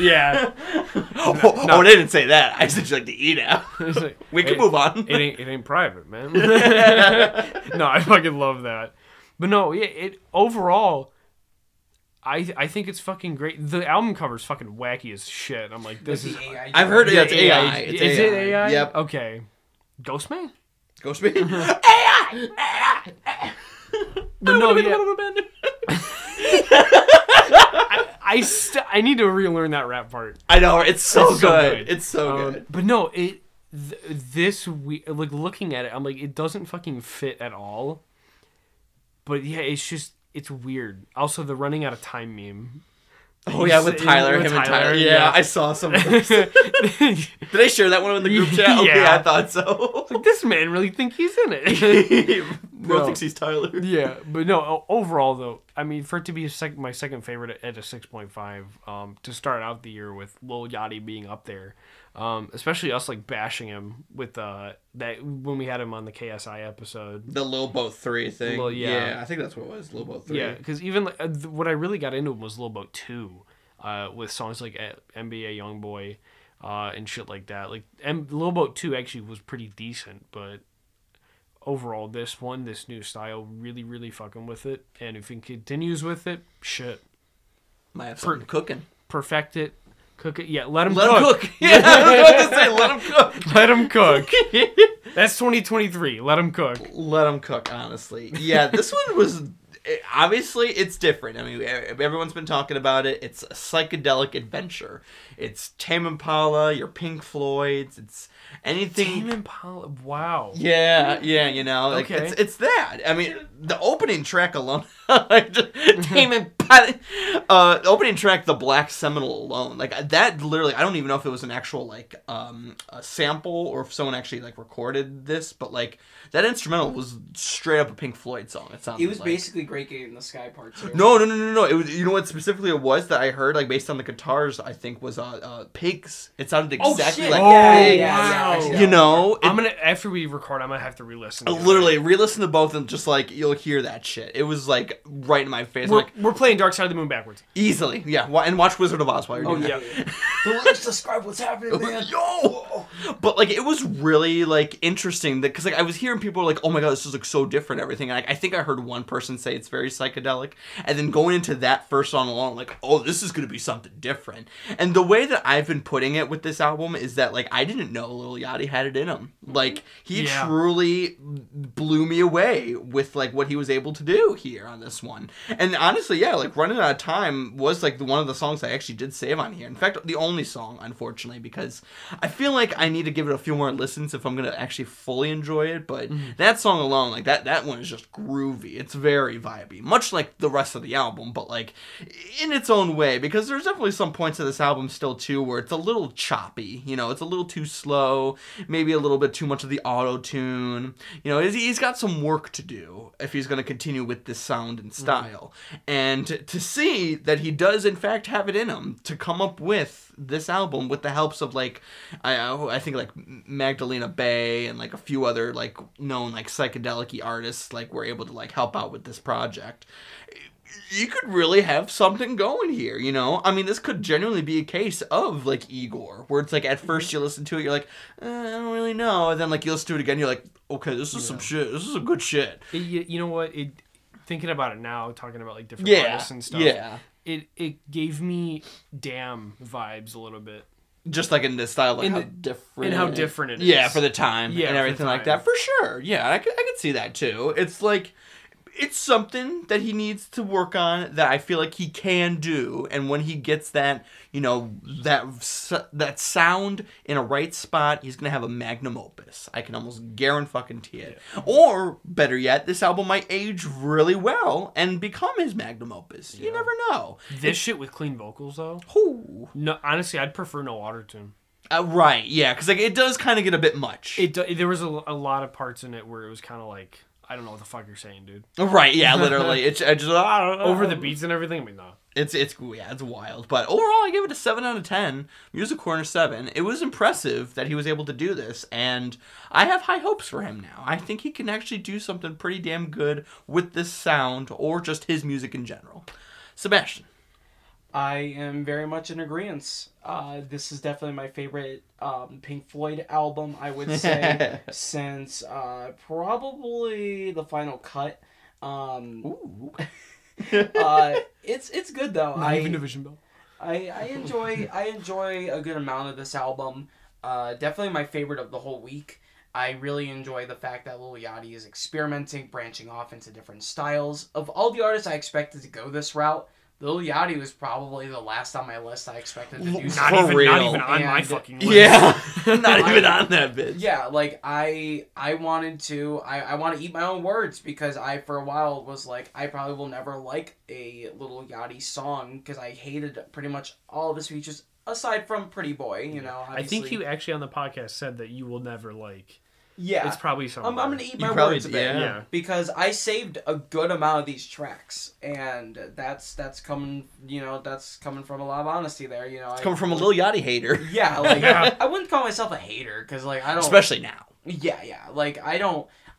No, they didn't say that. I said you like to eat out. Like, we can move on. It ain't private, man. No, I fucking love that. But no, yeah, it overall, I think it's fucking great. The album cover's fucking wacky as shit. I'm like, this is AI. I've heard it's AI. Is it AI? Yep. Okay. Ghost Man? AI! But no, yeah. I need to relearn that rap part. I know, it's so good. It's so good. But no, looking at it, I'm like, it doesn't fucking fit at all. But yeah, it's just, it's weird. Also, the running out of time meme. Oh yeah, with Tyler, and Tyler. Yeah, I saw some of those. Did I share that one in the group chat? Okay, yeah. I thought so. Like, this man really think he's in it. Bro thinks he's Tyler. Yeah, but no, overall though, I mean, for it to be my second favorite at a 6.5, to start out the year with Lil Yachty being up there, especially us like bashing him with that when we had him on the KSI episode, the Lil Boat 3 thing. Well, yeah, I think that's what it was, Lil Boat 3. Yeah, because even like, what I really got into was Lil Boat 2, with songs like NBA YoungBoy, and shit like that. Like Lil Boat 2 actually was pretty decent, but overall this new style really really fucking with it, and if he continues with it, shit, might have something cooking. Perfect it. Cook it. Yeah, let him cook. Yeah, I was about to say, let him cook. Let him cook. That's 2023. Let him cook. Let him cook, honestly. Yeah, this one was... Obviously, it's different. I mean, everyone's been talking about it. It's a psychedelic adventure. It's Tame Impala, your Pink Floyds. It's anything... Tame Impala. Wow. Yeah, you know. Like, okay. It's that. I mean, the opening track alone... Tame Impala... the opening track, The Black Seminole alone. Like, that literally... I don't even know if it was an actual, like, a sample or if someone actually, like, recorded this. But, like, that instrumental was straight up a Pink Floyd song. It was like. Basically... Great Gate in the Sky part too. No. It was, you know what specifically it was that I heard, like based on the guitars, I think was Pigs. It sounded exactly Pigs. Yeah. You know, after we record, I'm gonna have to re-listen. Literally re-listen to both, and just like you'll hear that shit. It was like right in my face. We're playing Dark Side of the Moon backwards. Easily, yeah. And watch Wizard of Oz while you're doing that. So let's describe what's happening, man. Yo, but like it was really like interesting because like I was hearing people were like, oh my god, this is like so different, everything. And, like, I think I heard one person say it's very psychedelic, and then going into that first song alone, like, oh, this is gonna be something different. And the way that I've been putting it with this album is that, like, I didn't know Lil Yachty had it in him. Like, he truly blew me away with like what he was able to do here on this one. And honestly, yeah, like Running Out of Time was like one of the songs I actually did save on here. In fact, the only song, unfortunately, because I feel like I need to give it a few more listens if I'm gonna actually fully enjoy it. But that song alone, like that one is just groovy. It's very vibey, much like the rest of the album, but like in its own way, because there's definitely some points of this album still too where it's a little choppy, you know, it's a little too slow, maybe a little bit too too much of the auto-tune. You know, he's got some work to do if he's going to continue with this sound and style. Mm-hmm. And to see that he does, in fact, have it in him to come up with this album with the helps of, like, I think, like, Magdalena Bay and, like, a few other, like, known, like, psychedelic-y artists, like, were able to, like, help out with this project. You could really have something going here, you know? I mean, this could genuinely be a case of, like, Igor, where it's, like, at first you listen to it, you're like, I don't really know. And then, like, you listen to it again, you're like, okay, this is some shit. This is some good shit. You know what? Thinking about it now, talking about, like, different artists and stuff, it gave me Damn vibes a little bit. Just, like, in the style, like, how different it is. Yeah, for the time and everything like that. For sure. Yeah, I could see that, too. It's, like... It's something that he needs to work on that I feel like he can do. And when he gets that, you know, that sound in a right spot, he's going to have a magnum opus. I can almost guarantee it. Yeah. Or, better yet, this album might age really well and become his magnum opus. Yeah. You never know. This shit with clean vocals, though? Ooh. No, honestly, I'd prefer no auto-tune. Right, yeah, because like, it does kind of get a bit much. There was a lot of parts in it where it was kind of like... I don't know what the fuck you're saying, dude. Right, yeah, literally. Over the beats and everything, I mean, no. It's wild. But overall, I give it a 7 out of 10. Music Corner 7. It was impressive that he was able to do this, and I have high hopes for him now. I think he can actually do something pretty damn good with this sound, or just his music in general. Sebastian. I am very much in agreement. This is definitely my favorite Pink Floyd album, I would say, since probably The Final Cut. Ooh. It's good though. Not even Division Bell. I enjoy a good amount of this album. Definitely my favorite of the whole week. I really enjoy the fact that Lil Yachty is experimenting, branching off into different styles. Of all the artists I expected to go this route, Lil Yachty was probably the last on my list I expected to do something. Not even on my fucking list. Yeah, not even on that bitch. Yeah, like, I want to eat my own words because I, for a while, was like, I probably will never like a Lil Yachty song because I hated pretty much all of his features, aside from Pretty Boy, you know. Obviously. I think you actually on the podcast said that you will never like... Yeah. It's probably something. I'm going to eat my words a bit. Yeah. Because I saved a good amount of these tracks. And that's coming from a lot of honesty there, you know. It's coming from a Lil Yachty hater. Yeah, like, I wouldn't call myself a hater because, like, I don't... Especially now. Yeah. Like, I've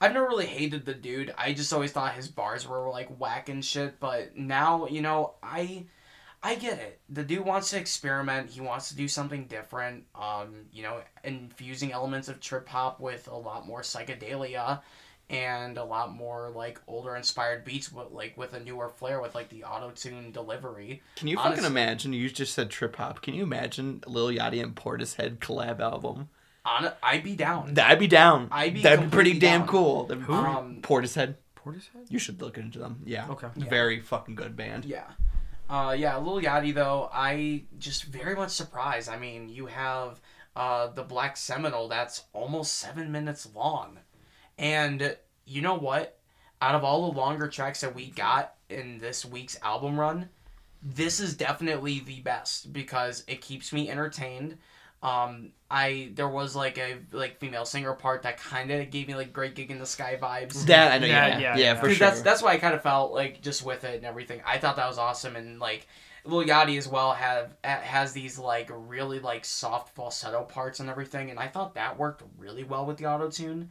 never really hated the dude. I just always thought his bars were, like, whack and shit. But now, you know, I get it. The dude wants to experiment. He wants to do something different. You know, infusing elements of trip hop with a lot more psychedelia and a lot more like older inspired beats with a newer flair with like the auto-tune delivery. Can you fucking imagine? You just said trip hop. Can you imagine Lil Yachty and Portishead collab album? I'd be down. That'd be pretty damn cool. Portishead? You should look into them. Yeah. Okay. Yeah. Very fucking good band. Yeah. Lil Yachty, though, I just very much surprised. I mean, you have the Black Seminole that's almost 7 minutes long. And you know what? Out of all the longer tracks that we got in this week's album run, this is definitely the best because it keeps me entertained. There was like a female singer part that kind of gave me like Great Gig in the Sky vibes. That I know, yeah, for sure. That's what I kind of felt like just with it and everything. I thought that was awesome, and like Lil Yachty as well has these like really like soft falsetto parts and everything, and I thought that worked really well with the auto-tune.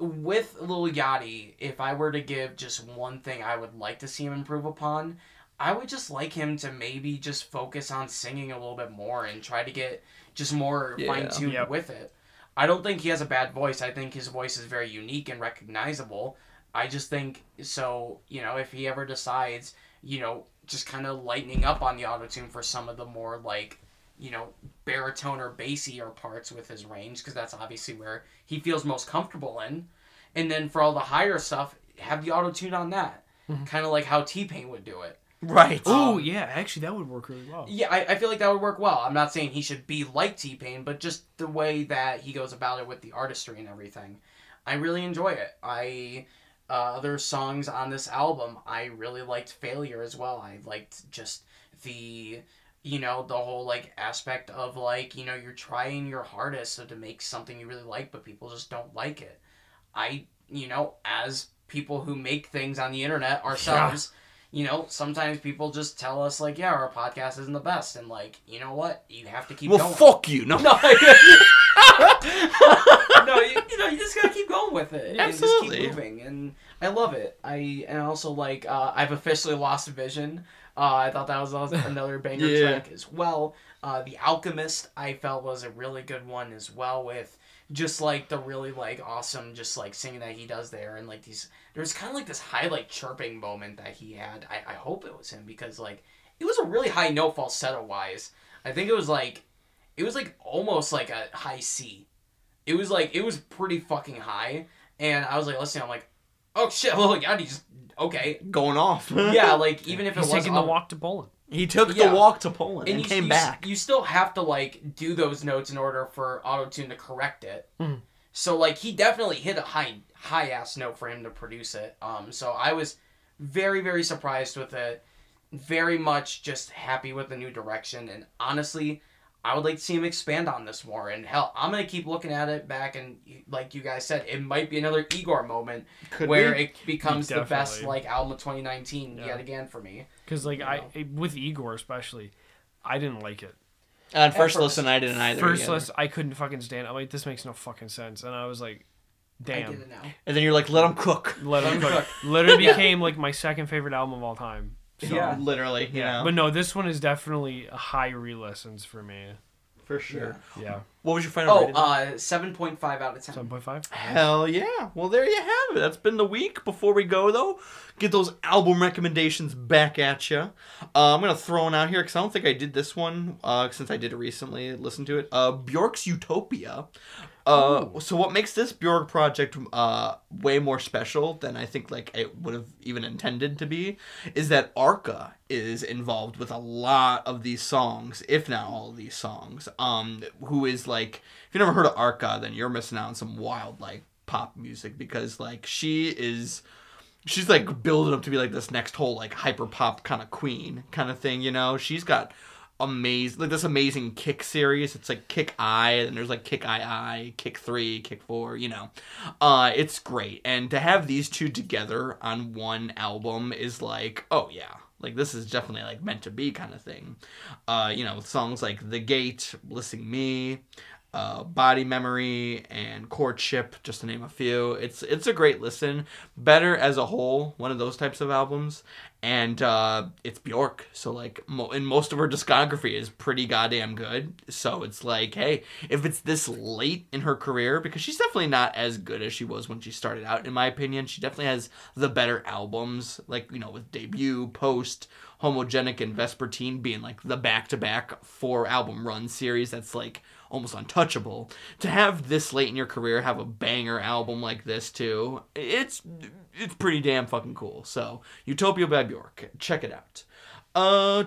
With Lil Yachty, if I were to give just one thing I would like to see him improve upon, I would just like him to maybe just focus on singing a little bit more and try to get just more fine-tuned with it. I don't think he has a bad voice. I think his voice is very unique and recognizable. I just think, so, you know, if he ever decides, you know, just kind of lightening up on the auto-tune for some of the more, like, you know, baritone or bassier parts with his range, because that's obviously where he feels most comfortable in. And then for all the higher stuff, have the auto-tune on that. Mm-hmm. Kind of like how T-Pain would do it. Right. Oh, yeah. Actually, that would work really well. Yeah, I feel like that would work well. I'm not saying he should be like T-Pain, but just the way that he goes about it with the artistry and everything. I really enjoy it. Other songs on this album, I really liked Failure as well. I liked just the you know, the whole, like, aspect of, like, you know, you're trying your hardest to make something you really like, but people just don't like it. I, you know, as people who make things on the internet ourselves, you know, sometimes people just tell us, like, yeah, our podcast isn't the best. And, like, you know what? You have to keep going. Well, fuck you. No. No, no, you know, you just gotta keep going with it. Absolutely. And just keep moving. And I love it. And also, like, I've officially lost vision. I thought that was another banger track as well. The Alchemist, I felt, was a really good one as well, with just, like, the really, like, awesome just, like, singing that he does there. And, like, these... There was kind of, like, this high, like, chirping moment that he had. I hope it was him, because, like, it was a really high note falsetto-wise. I think it was, like... It was, like, almost, like, a high C. It was, like... It was pretty fucking high. And I was, like, listening. I'm, like, oh, shit. Well, yeah, he just... Okay. Going off. Yeah, like, even if it was... He's taking the walk to Poland. He took the walk to Poland and came back. You still have to, like, do those notes in order for auto-tune to correct it. Mm. So, like, he definitely hit a high-ass note for him to produce it. So I was very, very surprised with it. Very much just happy with the new direction. And honestly, I would like to see him expand on this more. And hell, I'm going to keep looking at it back. And like you guys said, it might be another Igor moment it becomes the best, like, album of 2019 yet again for me. Because, like, with Igor especially, I didn't like it. On first listen, I didn't either. First listen, I couldn't fucking stand it. I'm like, this makes no fucking sense. And I was like, damn. I get it now. And then you're like, let him cook. Let him cook. Literally became, like, my second favorite album of all time. So, yeah, literally. Yeah, but no, this one is definitely a high re-listens for me, for sure. Yeah. What was your final? Oh, 7.5 out of 10. 7.5. Hell yeah! Well, there you have it. That's been the week. Before we go though, get those album recommendations back at you. I'm gonna throw one out here because I don't think I did this one since I did it recently. Listen to it. Björk's Utopia. So what makes this Björk project way more special than I think, like, it would have even intended to be is that Arca is involved with a lot of these songs, if not all of these songs, who is, like, if you've never heard of Arca, then you're missing out on some wild, like, pop music, because, like, she's like building up to be, like, this next whole, like, hyper pop kind of queen kind of thing, you know. She's got amazing, like, this amazing Kick series. It's like Kick I, and there's like Kick II, Kick 3, Kick 4, you know. It's great, and to have these two together on one album is like, oh yeah, like, this is definitely, like, meant to be kind of thing. You know, with songs like The Gate, Blissing Me, Body Memory, and Courtship, just to name a few. It's a great listen. Better as a whole, one of those types of albums. And it's Björk, so, like, and most of her discography is pretty goddamn good. So it's like, hey, if it's this late in her career, because she's definitely not as good as she was when she started out, in my opinion. She definitely has the better albums, like, you know, with Debut, Post, Homogenic, and Vespertine being, like, the back-to-back 4-album run series that's, like, almost untouchable. To have this late in your career have a banger album like this too, it's pretty damn fucking cool. So Utopia by Björk, check it out.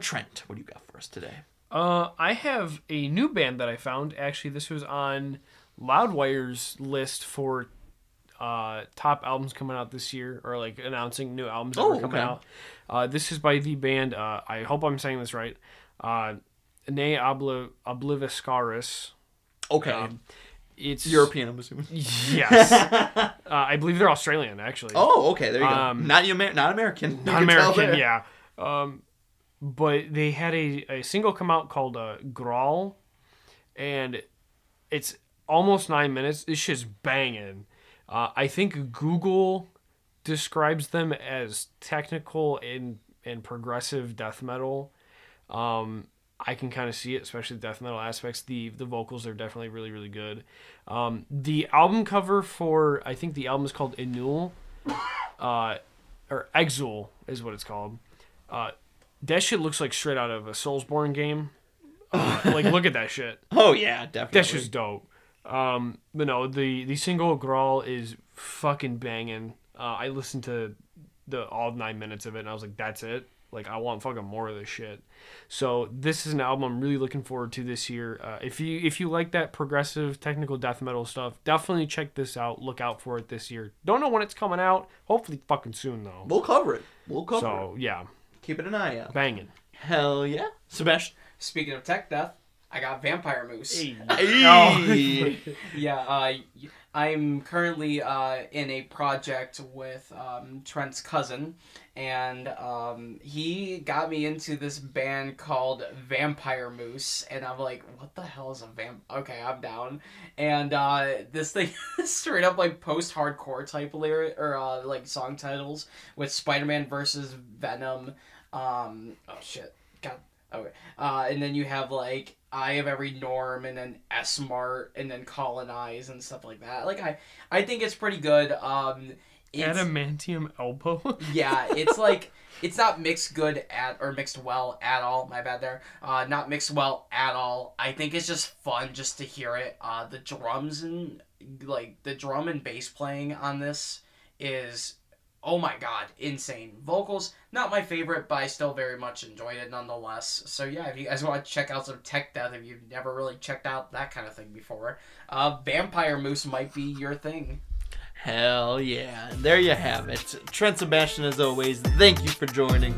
Trent, what do you got for us today? I have a new band that I found. Actually, this was on Loudwire's list for top albums coming out this year, or, like, announcing new albums that were coming out. This is by the band, I hope I'm saying this right, Ne Obliviscaris. Okay. It's European, I'm assuming. Yes. I believe they're Australian, actually. Oh, okay. There you go. Not American. Not American, yeah. But they had a single come out called Graal, and it's almost 9 minutes. It's just banging. I think Google describes them as technical and progressive death metal. I can kind of see it, especially the death metal aspects. The vocals are definitely really, really good. The album cover for, I think the album is called Inul, or Exul is what it's called. That shit looks like straight out of a Soulsborne game. Like, look at that shit. Oh, yeah, definitely. That shit's dope. But no, the single Graal is fucking banging. I listened to all 9 minutes of it, and I was like, that's it. Like, I want fucking more of this shit. So this is an album I'm really looking forward to this year. If you like that progressive technical death metal stuff, definitely check this out. Look out for it this year. Don't know when it's coming out. Hopefully fucking soon, though. We'll cover it. So, yeah. Keep an eye out. Banging. Hell yeah. Sebastian? Speaking of tech death, I got Vampire Moose. Hey. Hey. Oh. Yeah, I'm currently in a project with Trent's cousin, and he got me into this band called Vampire Moose, and I'm like, what the hell is a vamp? Okay, I'm down. And this thing is straight up like post-hardcore type lyric or like song titles with Spider-Man versus Venom. Oh shit, God. Okay. And then you have like Eye of Every Norm and then S-Mart and then Colonize and stuff like that. Like I think it's pretty good. Adamantium Elbow. Yeah, it's like it's not mixed good at or mixed well at all. My bad there. Not mixed well at all. I think it's just fun just to hear it. The drums and like the drum and bass playing on this is oh my god, insane. Vocals, not my favorite, but I still very much enjoyed it nonetheless. So yeah, if you guys want to check out some tech death, if you've never really checked out that kind of thing before, Vampire Moose might be your thing. Hell yeah. There you have it. Trent Sebastian, as always, thank you for joining.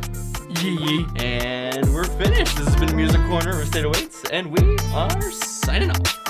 Yee. And we're finished. This has been Music Corner with S.G. Lewis, and we are signing off.